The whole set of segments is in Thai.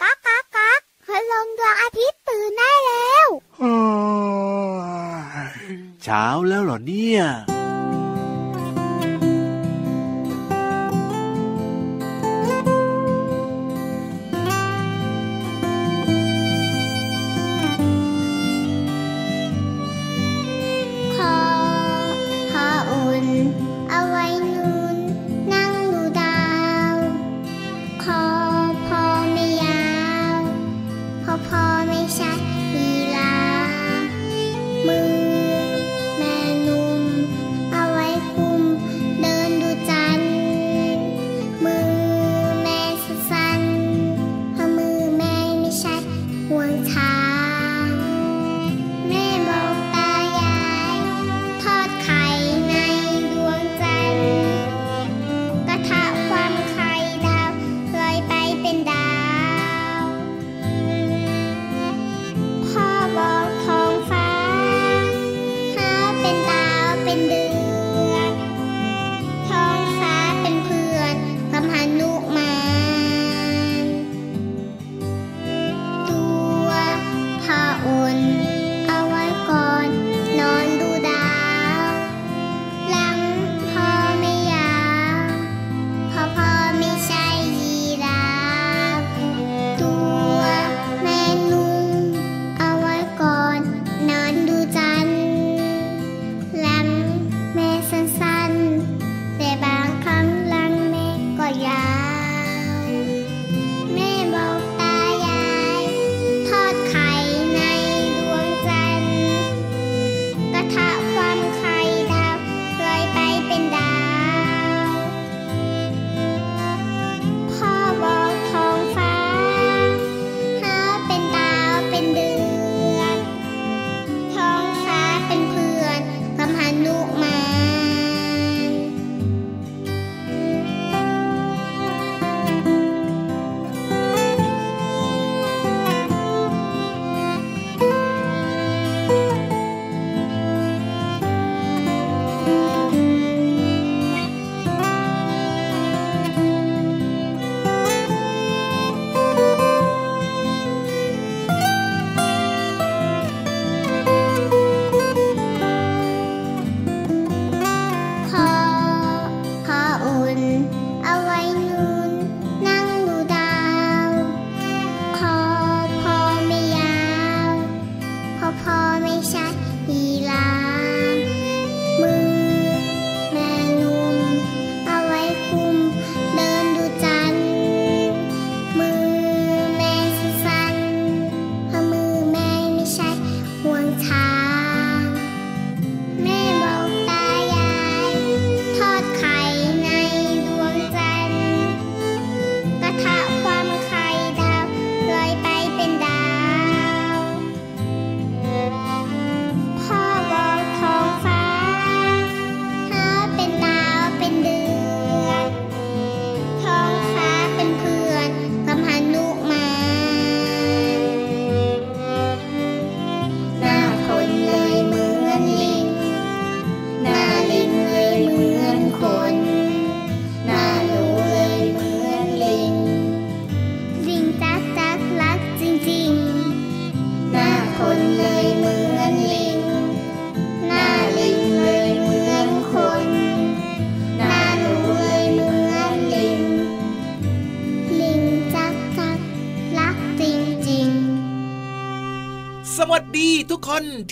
ก๊ากก๊ากก๊ากคุณลุงดวงอาทิตย์ตื่นได้แล้วเช้าแล้วเหรอเนี่ย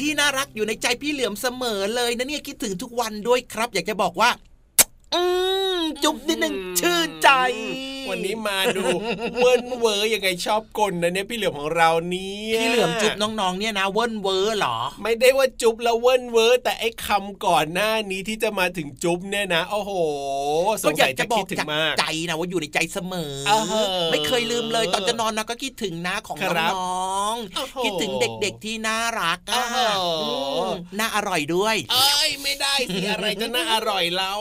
ที่น่ารักอยู่ในใจพี่เหลือมเสมอเลยนะเนี่ยคิดถึงทุกวันด้วยครับอยากจะบอกว่าจุ๊บนิดนึงชื่นใจวันนี้มาดูเวิร์นเวอร์ยังไงชอบกลนะเนี่ยพี่เหลือมของเราเนี่ยพี่เหลือมจุ๊บน้องๆเนี่ยนะเวิร์นเวอร์หรอไม่ได้ว่าจุ๊บแล้วเวิร์นเวอร์แต่ไอ้คำก่อนหน้านี้ที่จะมาถึงจุ๊บเนี่ยนะโอ้โหสงสัยจะคิดถึงมากใจนะว่าอยู่ในใจเสมอไม่เคยลืมเลยตอนจะนอนนะก็คิดถึงนะของน้องๆคิดถึงเด็กๆที่น่ารักน่าอร่อยด้วยเอ้ยไม่ได้สิอะไรจะน่าอร่อยเรา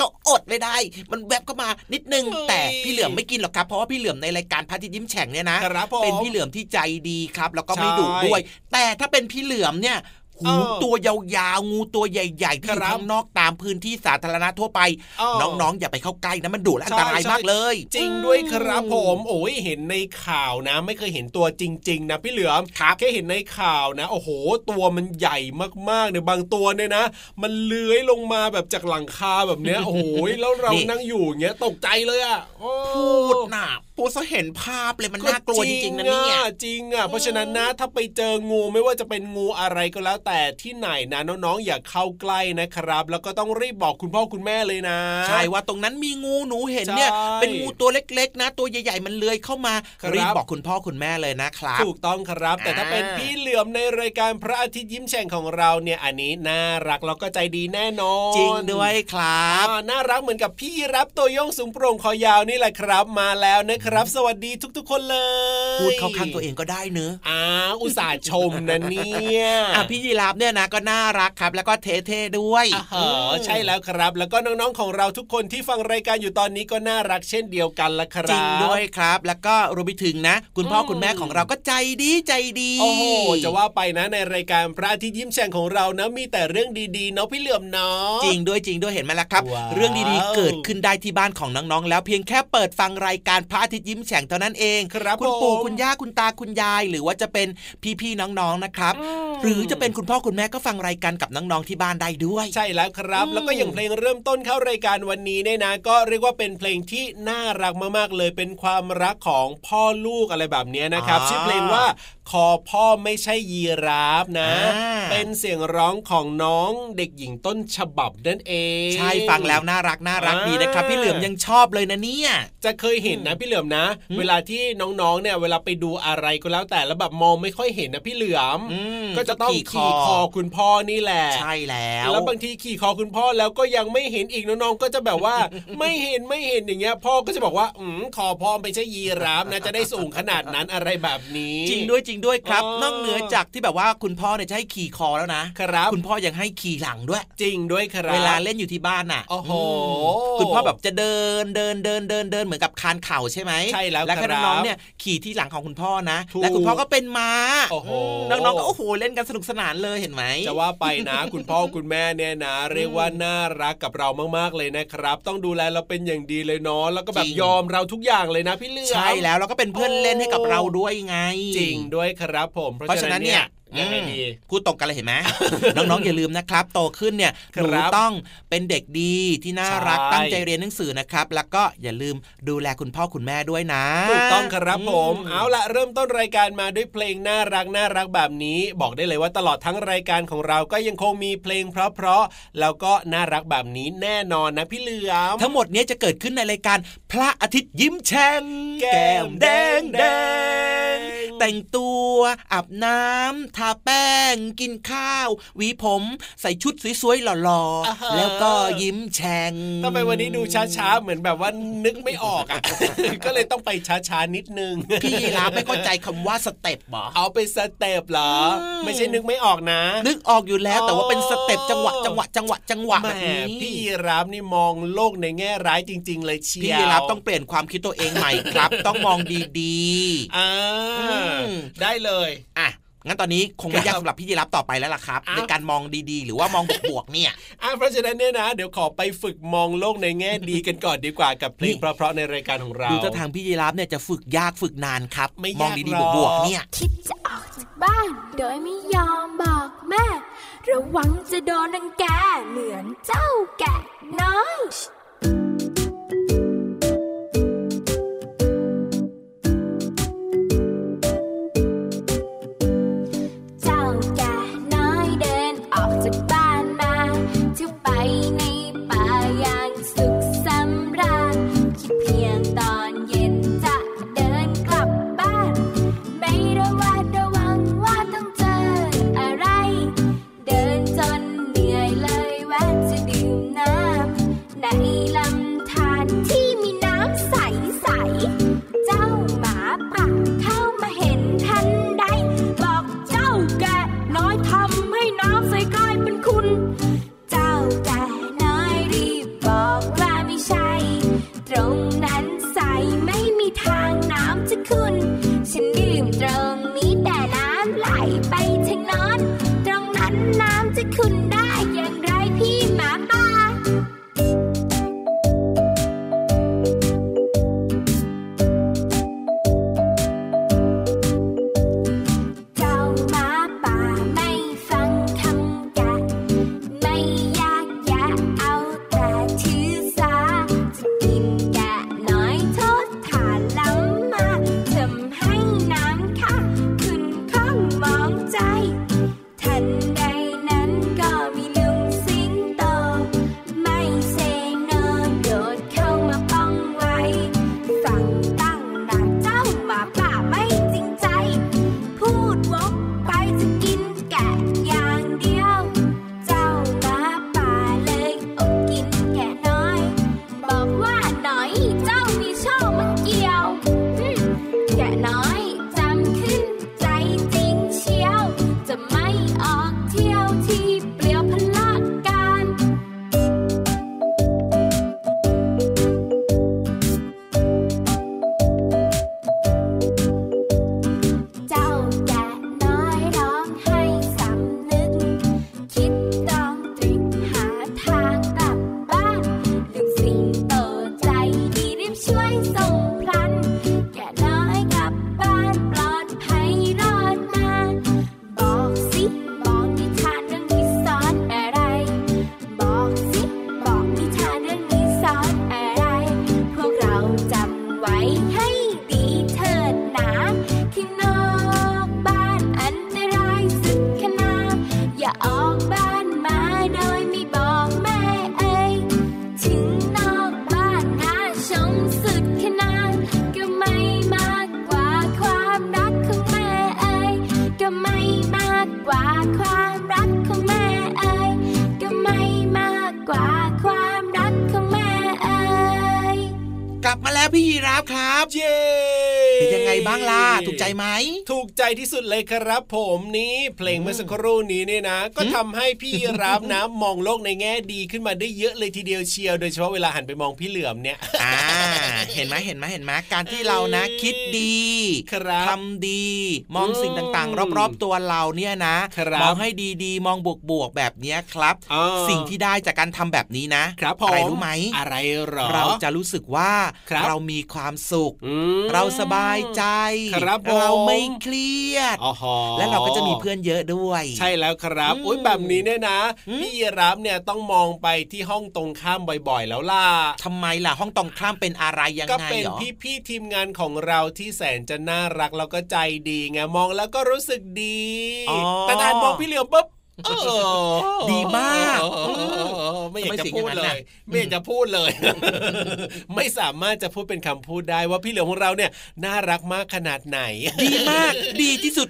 ก็อดไม่ได้มันแวบเข้ามานิดนึงแต่พี่เหลือมไม่กินหรอกครับเพราะว่าพี่เหลือมในรายการพระอาทิตย์ยิ้มแฉ่งเนี่ยนะเป็นพี่เหลือมที่ใจดีครับแล้วก็ไม่ดุด้วยแต่ถ้าเป็นพี่เหลือมเนี่ย หูตัวยาวๆงูตัวใหญ่ๆที่ข้างนอกตามพื้นที่สาธารณะทั่วไปน้องๆอย่าไปเข้าใกล้นะมันดุและอันตรายมากเลยจริงด้วยครับผมโอ้ยเห็นในข่าวนะไม่เคยเห็นตัวจริงๆนะพี่เหลือมแค่เห็นในข่าวนะโอ้โหตัวมันใหญ่มากๆเนี่ยบางตัวเนี่ยนะมันเลื้อยลงมาแบบจากหลังคาแบบเนี้ยโอ้ยแล้วเรานั่งอยู่อย่างเงี้ยตกใจเลยอ่ะพูดน่ะปูซะเห็นภาพเลยมันน่ากลัวจริงๆนะเนี่ยจริงอ่ะเพราะฉะนั้นนะถ้าไปเจองูไม่ว่าจะเป็นงูอะไรก็แล้วแต่ที่ไหนนะน้องๆอย่าเข้าใกล้นะครับแล้วก็ต้องรีบบอกคุณพ่อคุณแม่เลยนะใช่ว่าตรงนั้นมีงูหนูเห็นเนี่ยเป็นงูตัวเล็กๆนะตัวใหญ่ๆมันเลื้อยเข้ามารีบบอกคุณพ่อคุณแม่เลยนะครับถูกต้องครับแต่ถ้าเป็นพี่เหลือมในรายการพระอาทิตย์ยิ้มแฉ่งของเราเนี่ยอันนี้น่ารักแล้วก็ใจดีแน่นอนจริงด้วยครับน่ารักเหมือนกับพี่รับตัวโยงสูงโปร่งคอยาวนี่แหละครับมาแล้วนะครับสวัสดีทุกๆคนเลยพูดเข้าข้างตัวเองก็ได้เนอะอุตส่าห์ชมนะเนี่ยพี่ยีราฟเนี่ยนะก็น่ารักครับแล้วก็เท่ๆด้วยใช่แล้วครับแล้วก็น้องๆของเราทุกคนที่ฟังรายการอยู่ตอนนี้ก็น่ารักเช่นเดียวกันละครับจริงด้วยครับแล้วก็รวมไปถึงนะคุณพ่อคุณแม่ของเราก็ใจดีใจดีโอ้โหจะว่าไปนะในรายการพระอาทิตย์ยิ้มแฉ่งของเรานะมีแต่เรื่องดีๆเนาะพี่เหลือมเนาะจริงด้วยเห็นไหมล่ะครับเรื่องดีๆเกิดขึ้นได้ที่บ้านของน้องๆแล้วเพียงแค่เปิดฟังรายการพระอาทิตย์ยิ้มแฉ่งเท่านั้นเองคุณปู่คุณย่าคุณตาคุณยายหรือว่าจะเป็นพี่ๆน้องๆนะครับหรือจะเป็นคุณพ่อคุณแม่ก็ฟังรายการกับน้องๆที่บ้านได้ด้วยใช่แล้วครับแล้วก็อย่างเพลงเริ่มต้นเข้ารายการวันนี้เนี่ยนะก็เรียกว่าเป็นเพลงที่น่ารักมากๆเลยเป็นความรักของพ่อลูกอะไรแบบนี้นะครับชื่อเพลงว่าคอพ่อไม่ใช่ยีราฟนะเป็นเสียงร้องของน้องเด็กหญิงต้นฉบับนั่นเองใช่ฟังแล้วน่ารักดีนะครับพี่เหลือมยังชอบเลยนะเนี่ยจะเคยเห็นนะพี่เหลือมนะเวลาที่น้องๆเนี่ยเวลาไปดูอะไรก็แล้วแต่แล้วแบบมองไม่ค่อยเห็นนะพี่เหลือมก็จะต้องขี่คอคุณพ่อนี่แหละใช่แล้วแล้วบางทีขี่คอคุณพ่อแล้วก็ยังไม่เห็นอีกน้องๆก็จะแบบว่า ไม่เห็นอย่างเงี้ยพ่อก็จะบอกว่าคอพ่อไม่ใช่ยีราฟนะจะได้สูงขนาดนั้นอะไรแบบนี้จริงด้วยครับนอกเหนือจากที่แบบว่าคุณพ่อเนี่ยจะให้ขี่คอแล้วนะครับคุณพ่อยังให้ขี่หลังด้วยจริงด้วยครับเวลาเล่นอยู่ที่บ้านน่ะโอ้โหคุณพ่อแบบจะเดินเหมือนกับคานเข่าใช่ไหมใช่แล้วแล้วน้องเนี่ยขี่ที่หลังของคุณพ่อนะและคุณพ่อก็เป็นม้าโอ้โหน้องๆก็โอ้โหเล่นกันสนุกสนานเลยเห็นไหมจะว่าไปนะ คุณพ่อคุณแม่เนี่ยนะเรียกว่าน่ารักกับเรามากๆเลยนะครับต้องดูแลเราเป็นอย่างดีเลยเนาะแล้วก็แบบยอมเราทุกอย่างเลยนะพี่เลื่อนใช่แล้วเราก็เป็นเพื่อนเล่นให้กับเราด้วยไงจริงด้วยครับผมเพราะฉะนั้นเนี่ยพูดตรงกันเลยเห็นไหม น้องๆอย่าลืมนะครับโตขึ้นเนี่ยหนูต้องเป็นเด็กดีที่น่ารักตั้งใจเรียนหนังสือนะครับแล้วก็อย่าลืมดูแลคุณพ่อคุณแม่ด้วยนะถูกต้องครับผมเอาละเริ่มต้นรายการมาด้วยเพลงน่ารักแบบนี้บอกได้เลยว่าตลอดทั้งรายการของเราก็ยังคงมีเพลงเพราะแล้วก็น่ารักแบบนี้แน่นอนนะพี่เหลือมทั้งหมดนี้จะเกิดขึ้นในรายการพระอาทิตย์ยิ้มแฉ่งแก้มแดงแต่งตัวอาบน้ำทาแป้งกินข้าวหวีผมใส่ชุดสวยๆหล่อๆแล้วก็ยิ้มแฉ่งทำไมวันนี้ดูช้าๆเหมือนแบบว่านึกไม่ออกอ่ะ ก็เลยต้องไปช้าๆนิดนึง พี่ยีราฟไม่เข้าใจคำว่าสเต็ปหรอเอาเป็นสเต็ปเหรอไม่ใช่นึกไม่ออกนะนึกออกอยู่แล้วแต่ว่าเป็นสเต็ปจังหวะแบบนี้พี่ยีราฟนี่มองโลกในแง่ร้ายจริงๆเลยเชียวพี่ยีราฟต้องเปลี่ยนความคิดตัวเองใหม่ครับต้องมองดีๆได้เลยอ่ะงั้นตอนนี้คงไม่ยากสำหรับพี่ยีรับต่อไปแล้วล่ะครับในการมองดีๆหรือว่ามองบวกๆเนี่ยเพราะฉะนั้นเนี่ยนะเดี๋ยวขอไปฝึกมองโลกในแง่ดีกันก่อนดีกว่ากับเพลงเพราะในรายการของเราดูท่าทางพี่ยีรับเนี่ยจะฝึกยากฝึกนานครับมองดีๆบวกๆเนี่ยคิดจะออกจากบ้านโดยไม่ยอมบอกแม่ระวังจะโดนรังแกเหมือนเจ้าแกะน้อย ครับเย้เป็นยังไงบ้างล่ะถูกใจไหมถูกใจที่สุดเลยครับผมนี่เพลงเมื่อสักครู่นี้เนี่ยนะก็ทำให้พี่รับนะมองโลกในแง่ดีขึ้นมาได้เยอะเลยทีเดียวเชียวโดยเฉพาะเวลาหันไปมองพี่เหลือมเนี่ยเห็นไหมการที่เรานะคิดดีทำดีมองสิ่งต่างๆรอบๆตัวเราเนี่ยนะมองให้ดีๆมองบวกๆแบบนี้ครับสิ่งที่ได้จากการทำแบบนี้นะอะไรรู้ไหมอะไรหรอเราจะรู้สึกว่าเรามีความสุขเราสบายใจเราไม่เครียดและเราก็จะมีเพื่อนเยอะด้วยใช่แล้วครับอุ๊ยแบบนี้เนี่ยนะพี่รับเนี่ยต้องมองไปที่ห้องตรงข้ามบ่อยๆแล้วล่ะทำไมล่ะห้องตรงข้ามเป็นอะไรยังไงก็เป็นพี่ทีมงานของเราที่แสนจะน่ารักแล้วก็ใจดีไงมองแล้วก็รู้สึกดีแต่ถ้ามองพี่เหลียวปุ๊บดีมากไม่อยากจะพูดเลยไม่สามารถจะพูดเป็นคำพูดได้ว่าพี่เหลียวของเราเนี่ยน่ารักมากขนาดไหนดีมากดีที่สุด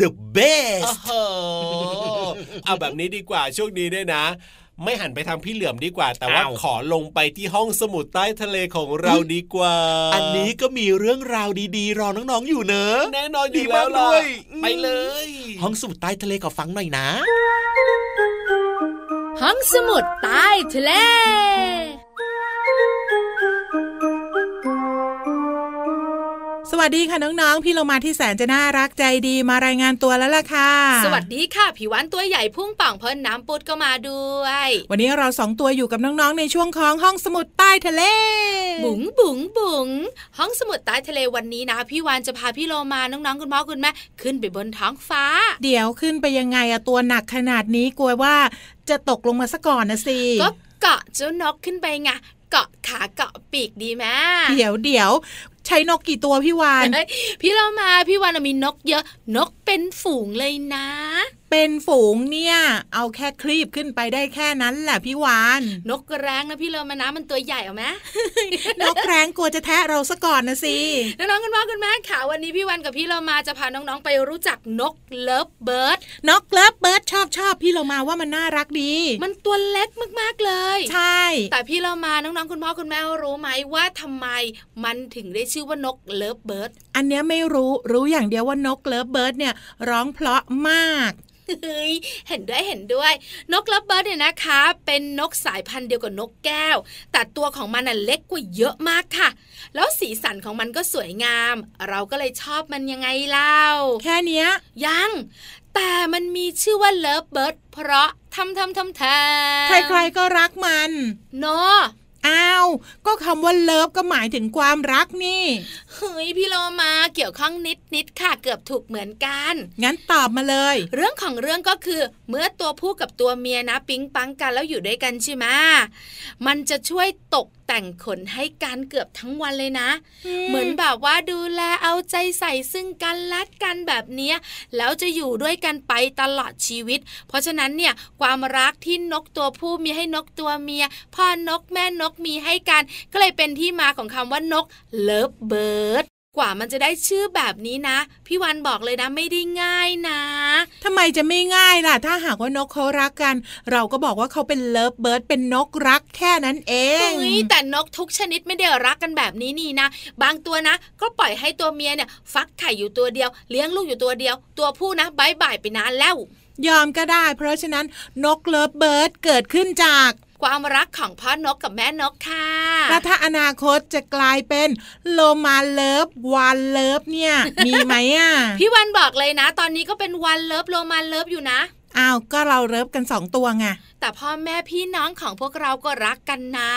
The best เอาแบบนี้ดีกว่าช่วงนี้ด้วยนะไม่หันไปทางพี่เหลือมดีกว่าแต่ว่าขอลงไปที่ห้องสมุดใต้ทะเลของเราดีกว่าอันนี้ก็มีเรื่องราวดีๆรอน้องๆอยู่เนอะแน่นอนอยู่แล้วล่ะไปเลยห้องสมุดใต้ทะเลขอฟังหน่อยนะห้องสมุดใต้ทะเลสวัสดีค่ะน้องๆพี่เรามาที่แสนจะน่ารักใจดีมารายงานตัวแล้วล่ะค่ะสวัสดีค่ะพี่วันตัวใหญ่พุ่งป่องเพิ่นน้ำปุดก็มาด้วยวันนี้เราสองตัวอยู่กับน้องๆในช่วงของห้องสมุดใต้ทะเลบุ๋งบุ๋งบุ๋งห้องสมุดใต้ทะเลวันนี้นะพี่วันจะพาพี่เรามาน้องๆคุณพ่อคุณแม่ขึ้นไปบนท้องฟ้าเดี๋ยวขึ้นไปยังไงอะตัวหนักขนาดนี้กลัวว่าจะตกลงมาซะก่อนนะสิก็เกาะเจ้านกขึ้นไปไงเกาะขาเกาะปีกดีไหมเดี๋ยวใช้นกกี่ตัวพี่วานพี่เรามาพี่วานมีนกเยอะนกเป็นฝูงเลยนะเป็นฝูงเนี่ยเอาแค่คลีบขึ้นไปได้แค่นั้นแหละพี่วานนกแร้งนะพี่เรามานะมันตัวใหญ่เอาไหม นกแร้งกลัวจะแทะเราซะก่อนนะสิน้องๆกันว่ากันแม่ค่ะวันนี้พี่วานกับพี่เรามาจะพาน้องๆไปรู้จักนกเลิฟเบิร์ดนกเลิฟเบิร์ดชอบพี่เรามาว่ามันน่ารักดีมันตัวเล็กมากๆเลยใช่แต่พี่เรามาน้องๆคุณพ่อคุณแม่รู้ไหมว่าทำไมมันถึงได้ชื่อว่านกเลิฟเบิร์ดอันเนี้ยไม่รู้อย่างเดียวว่านกเลิฟเบิร์ดเนี่ยร้องเพราะมากเห็นด้วยนกเลิฟเบิร์ดเนี่ยนะคะเป็นนกสายพันธุ์เดียวกับนกแก้วแต่ตัวของมันน่ะเล็กกว่าเยอะมากค่ะแล้วสีสันของมันก็สวยงามเราก็เลยชอบมันยังไงเล่าแค่เนี้ยยังแต่มันมีชื่อว่าเลิฟเบิร์ดเพราะทำใครๆก็รักมันเนาะอ้าวก็คำว่าเลิฟก็หมายถึงความรักนี่เฮ้ยพี่โลมาเกี่ยวข้องนิดค่ะเกือบถูกเหมือนกันงั้นตอบมาเลยเรื่องของเรื่องก็คือเมื่อตัวผู้กับตัวเมียนะปิ๊งปังกันแล้วอยู่ด้วยกันใช่ไหมมันจะช่วยตกแต่งขนให้กันเกือบทั้งวันเลยนะเหมือนแบบว่าดูแลเอาใจใส่ซึ่งกันและกันแบบเนี้ยแล้วจะอยู่ด้วยกันไปตลอดชีวิตเพราะฉะนั้นเนี่ยความรักที่นกตัวผู้มีให้นกตัวเมียพ่อนกแม่นกมีให้กันก็เลยเป็นที่มาของคำว่านกเลิฟเบิร์ดกว่ามันจะได้ชื่อแบบนี้นะพี่วันบอกเลยนะไม่ได้ง่ายนะทำไมจะไม่ง่ายล่ะถ้าหากว่านกเขารักกันเราก็บอกว่าเขาเป็นเลิฟเบิร์ดเป็นนกรักแค่นั้นเองแต่นกทุกชนิดไม่ได้รักกันแบบนี้นี่นะบางตัวนะก็ปล่อยให้ตัวเมียเนี่ยฟักไข่อยู่ตัวเดียวเลี้ยงลูกอยู่ตัวเดียวตัวผู้นะบ๊ายบายไปนานแล้วยอมก็ได้เพราะฉะนั้นนกเลิฟเบิร์ดเกิดขึ้นจากความรักของพ่อนกกับแม่นกค่ะแล้วถ้าอนาคตจะกลายเป็นโลมาเลิฟวันเลิฟเนี่ยมีไหมอ่ะพี่วันบอกเลยนะตอนนี้ก็เป็นวันเลิฟโลมาเลิฟอยู่นะอ้าวก็เราเลิฟกัน2ตัวไงแต่พ่อแม่พี่น้องของพวกเราก็รักกันนะ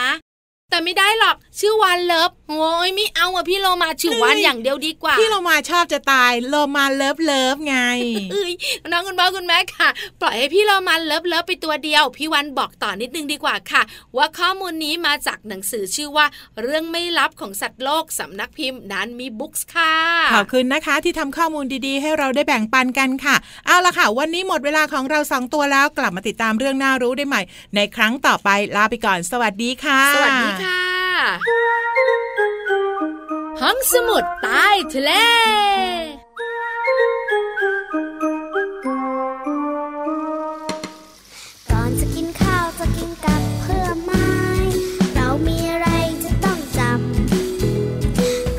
แต่ไม่ได้หรอกชื่อวันเลิฟโอ้ยไม่เอาอะพี่โลมาชื่อวันอย่างเดียวดีกว่าพี่โลมาชอบจะตายโลมาเลิฟไงน้องคุณพ่อคุณแม่ค่ะปล่อยให้พี่โลมาเลิฟไปตัวเดียวพี่วันบอกต่อนิดนึงดีกว่าค่ะว่าข้อมูลนี้มาจากหนังสือชื่อว่าเรื่องไม่ลับของสัตว์โลกสำนักพิมพ์นั้นมีบุ๊กส์ค่ะขอบคุณนะคะที่ทำข้อมูลดีๆให้เราได้แบ่งปันกันค่ะเอาละค่ะวันนี้หมดเวลาของเราสองตัวแล้วกลับมาติดตามเรื่องน่ารู้ได้ใหม่ในครั้งต่อไปลาไปก่อนสวัสดีค่ะสวัสดีห้องสมุดใต้ทะเลก่อนจะกินข้าวจะกินกับเพื่อไม้เรามีอะไรจะต้องจำ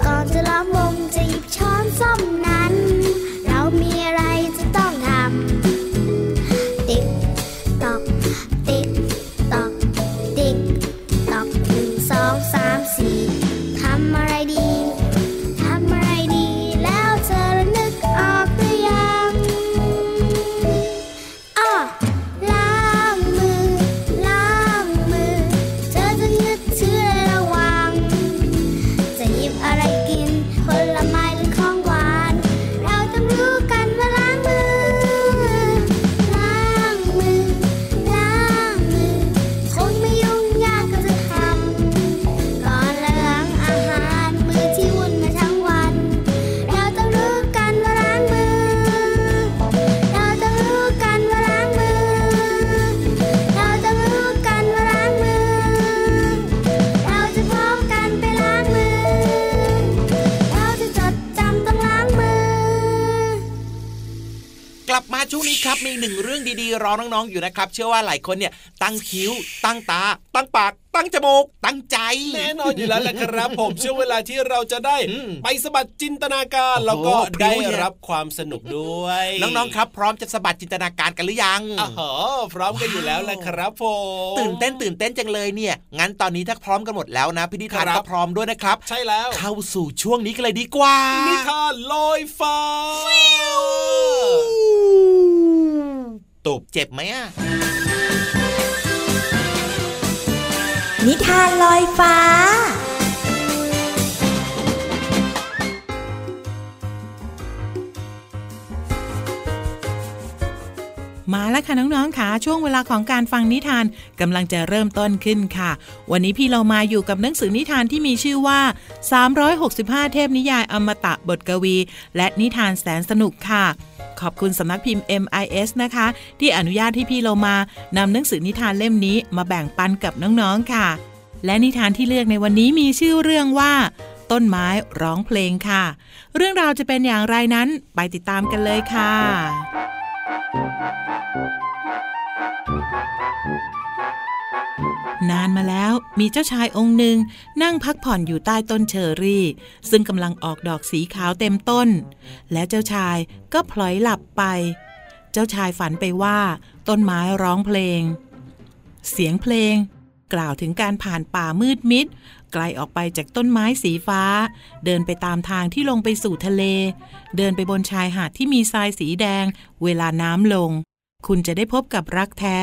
ช่วงนี้ครับมีหนึ่งเรื่องดีๆรอน้องๆอยู่นะครับเชื่อว่าหลายคนเนี่ยตั้งคิ้วตั้งตาตั้งปากตั้งจมูกตั้งใจแน่นอนอยู่แล้วแหละครับผมเชื่อเวลาที่เราจะได้ไปสะบัดจินตนาการแล้วก็ได้รับความสนุกด้วยน้องๆครับพร้อมจะสะบัดจินตนาการกันหรือยังอ๋อพร้อมกันอยู่แล้วแหละครับผมตื่นเต้นจังเลยเนี่ยงั้นตอนนี้ถ้าพร้อมกันหมดแล้วนะพี่นิทานก็พร้อมด้วยนะครับใช่แล้วเข้าสู่ช่วงนี้กันเลยดีกว่านิทานลอยฟ้าตบเจ็บไหมอ่ะนิทานลอยฟ้ามาแล้วค่ะน้องๆค่ะช่วงเวลาของการฟังนิทานกำลังจะเริ่มต้นขึ้นค่ะวันนี้พี่เรามาอยู่กับหนังสือนิทานที่มีชื่อว่า365เทพนิยายอมตะบทกวีและนิทานแสนสนุกค่ะขอบคุณสำนักพิมพ์ MIS นะคะที่อนุญาตให้พี่เรามานำหนังสือนิทานเล่มนี้มาแบ่งปันกับน้องๆค่ะและนิทานที่เลือกในวันนี้มีชื่อเรื่องว่าต้นไม้ร้องเพลงค่ะเรื่องราวจะเป็นอย่างไรนั้นไปติดตามกันเลยค่ะนานมาแล้วมีเจ้าชายองค์หนึ่งนั่งพักผ่อนอยู่ใต้ต้นเชอรี่ซึ่งกำลังออกดอกสีขาวเต็มต้นและเจ้าชายก็พลอยหลับไปเจ้าชายฝันไปว่าต้นไม้ร้องเพลงเสียงเพลงกล่าวถึงการผ่านป่ามืดมิดไกลออกไปจากต้นไม้สีฟ้าเดินไปตามทางที่ลงไปสู่ทะเลเดินไปบนชายหาดที่มีทรายสีแดงเวลาน้ำลงคุณจะได้พบกับรักแท้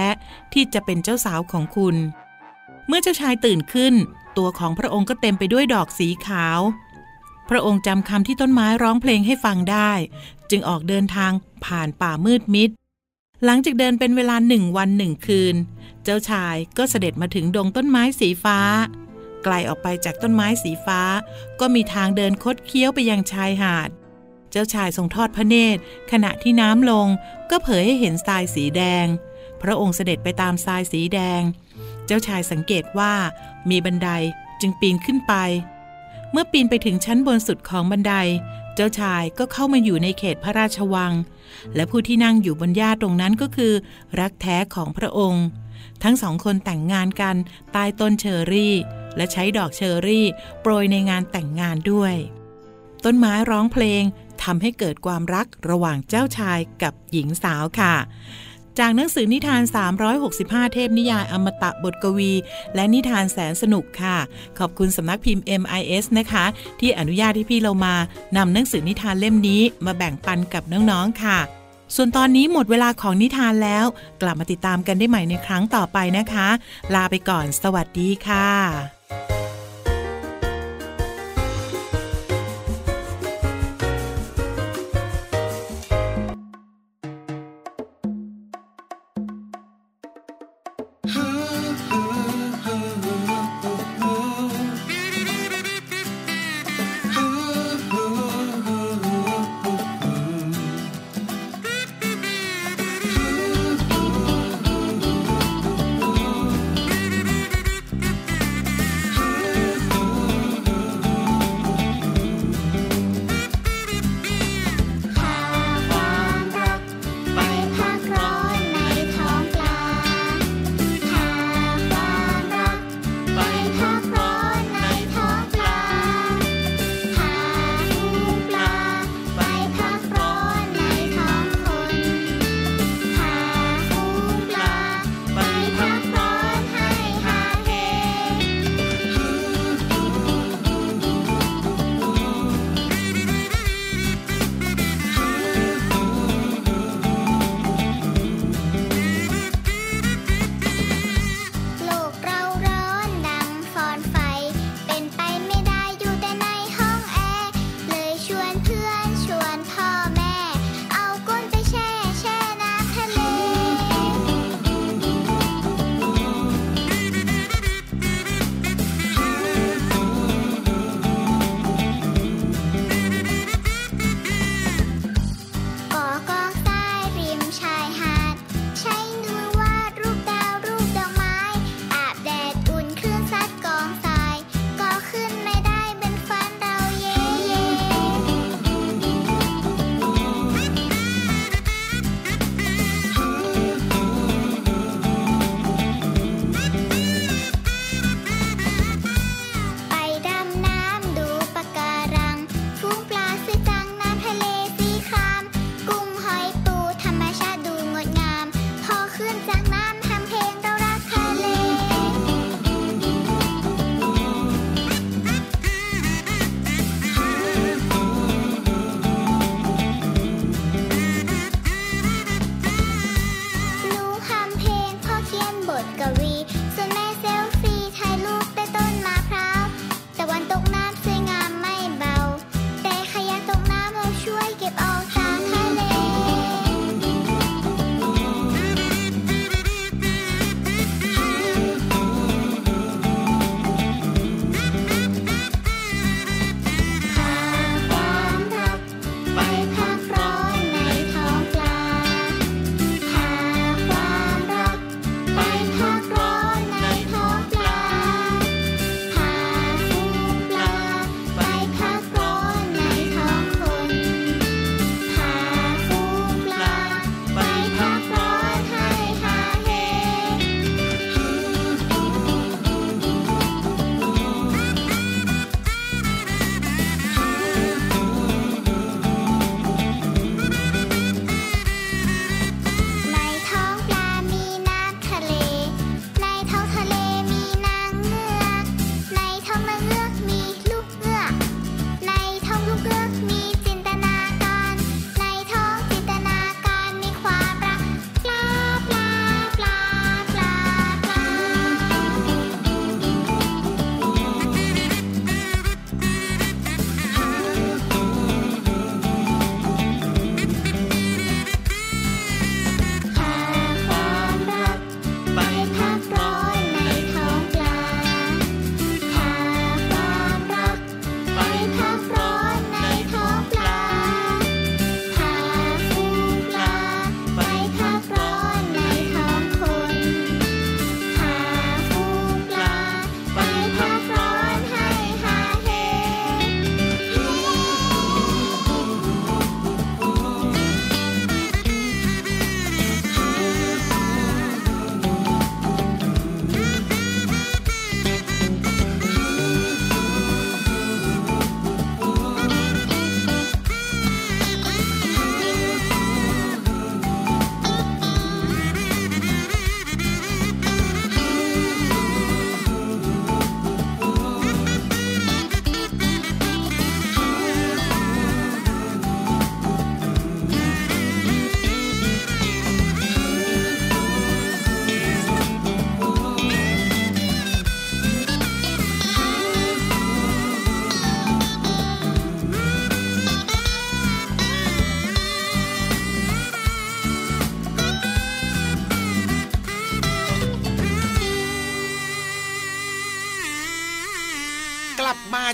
ที่จะเป็นเจ้าสาวของคุณเมื่อเจ้าชายตื่นขึ้นตัวของพระองค์ก็เต็มไปด้วยดอกสีขาวพระองค์จำคำที่ต้นไม้ร้องเพลงให้ฟังได้จึงออกเดินทางผ่านป่ามืดมิดหลังจากเดินเป็นเวลา1 วัน 1 คืนเจ้าชายก็เสด็จมาถึงดงต้นไม้สีฟ้าไกลออกไปจากต้นไม้สีฟ้าก็มีทางเดินคดเคี้ยวไปยังชายหาดเจ้าชายทรงทอดพระเนตรขณะที่น้ำลงก็เผยให้เห็นทรายสีแดงพระองค์เสด็จไปตามทรายสีแดงเจ้าชายสังเกตว่ามีบันไดจึงปีนขึ้นไปเมื่อปีนไปถึงชั้นบนสุดของบันไดเจ้าชายก็เข้ามาอยู่ในเขตพระราชวังและผู้ที่นั่งอยู่บนหญ้าตรงนั้นก็คือรักแท้ของพระองค์ทั้งสองคนแต่งงานกันใต้ต้นเชอรี่และใช้ดอกเชอรี่โปรยในงานแต่งงานด้วยต้นไม้ร้องเพลงทำให้เกิดความรักระหว่างเจ้าชายกับหญิงสาวค่ะจากหนังสือนิทาน365เทพนิยายอมตะบทกวีและนิทานแสนสนุกค่ะขอบคุณสำนักพิมพ์ MIS นะคะที่อนุญาตให้พี่เรามานำหนังสือนิทานเล่มนี้มาแบ่งปันกับน้องๆค่ะส่วนตอนนี้หมดเวลาของนิทานแล้วกลับมาติดตามกันได้ใหม่ในครั้งต่อไปนะคะลาไปก่อนสวัสดีค่ะ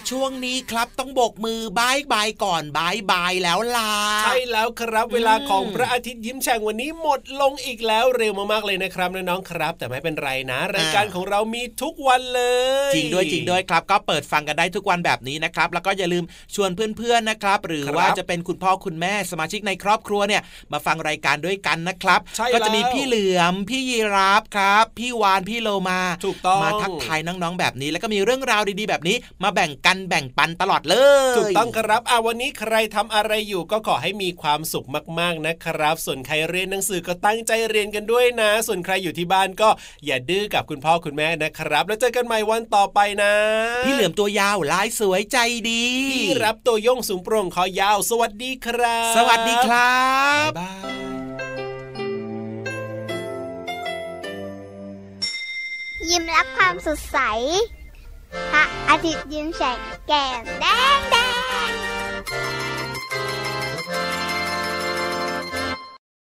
ช่วงนี้ครับต้องโบกมือบายบายก่อนบายบายแล้วล่ะใช่แล้วครับเวลาของพระอาทิตย์ยิ้มแฉ่งวันนี้หมดลงอีกแล้วเร็วมากๆเลยนะครับน้องๆครับแต่ไม่เป็นไรนะรายการของเรามีทุกวันเลยจริงด้วยครับก็เปิดฟังกันได้ทุกวันแบบนี้นะครับแล้วก็อย่าลืมชวนเพื่อนๆนะครับหรือว่าจะเป็นคุณพ่อคุณแม่สมาชิกในครอบครัวเนี่ยมาฟังรายการด้วยกันนะครับก็จะมีพี่เหลือมพี่ยีราฟครับพี่วานพี่โลมามาทักทายน้องๆแบบนี้แล้วก็มีเรื่องราวดีๆแบบนี้มาแบ่งกันแบ่งปันตลอดเลยถูกต้องครับวันนี้ใครทำอะไรอยู่ก็ขอให้มีความสุขมากๆนะครับส่วนใครเรียนหนังสือก็ตั้งใจเรียนกันด้วยนะส่วนใครอยู่ที่บ้านก็อย่าดื้อกับคุณพ่อคุณแม่นะครับแล้วเจอกันใหม่วันต่อไปนะพี่เหลือมตัวยาวลายสวยใจดีพี่รับตัวโยงสูงโปร่งคอยาวสวัสดีครับสวัสดีครับบ๊ายบายยิ้มรับความสดใสพระอาทิตย์ยิ้มแฉกแก้มแดง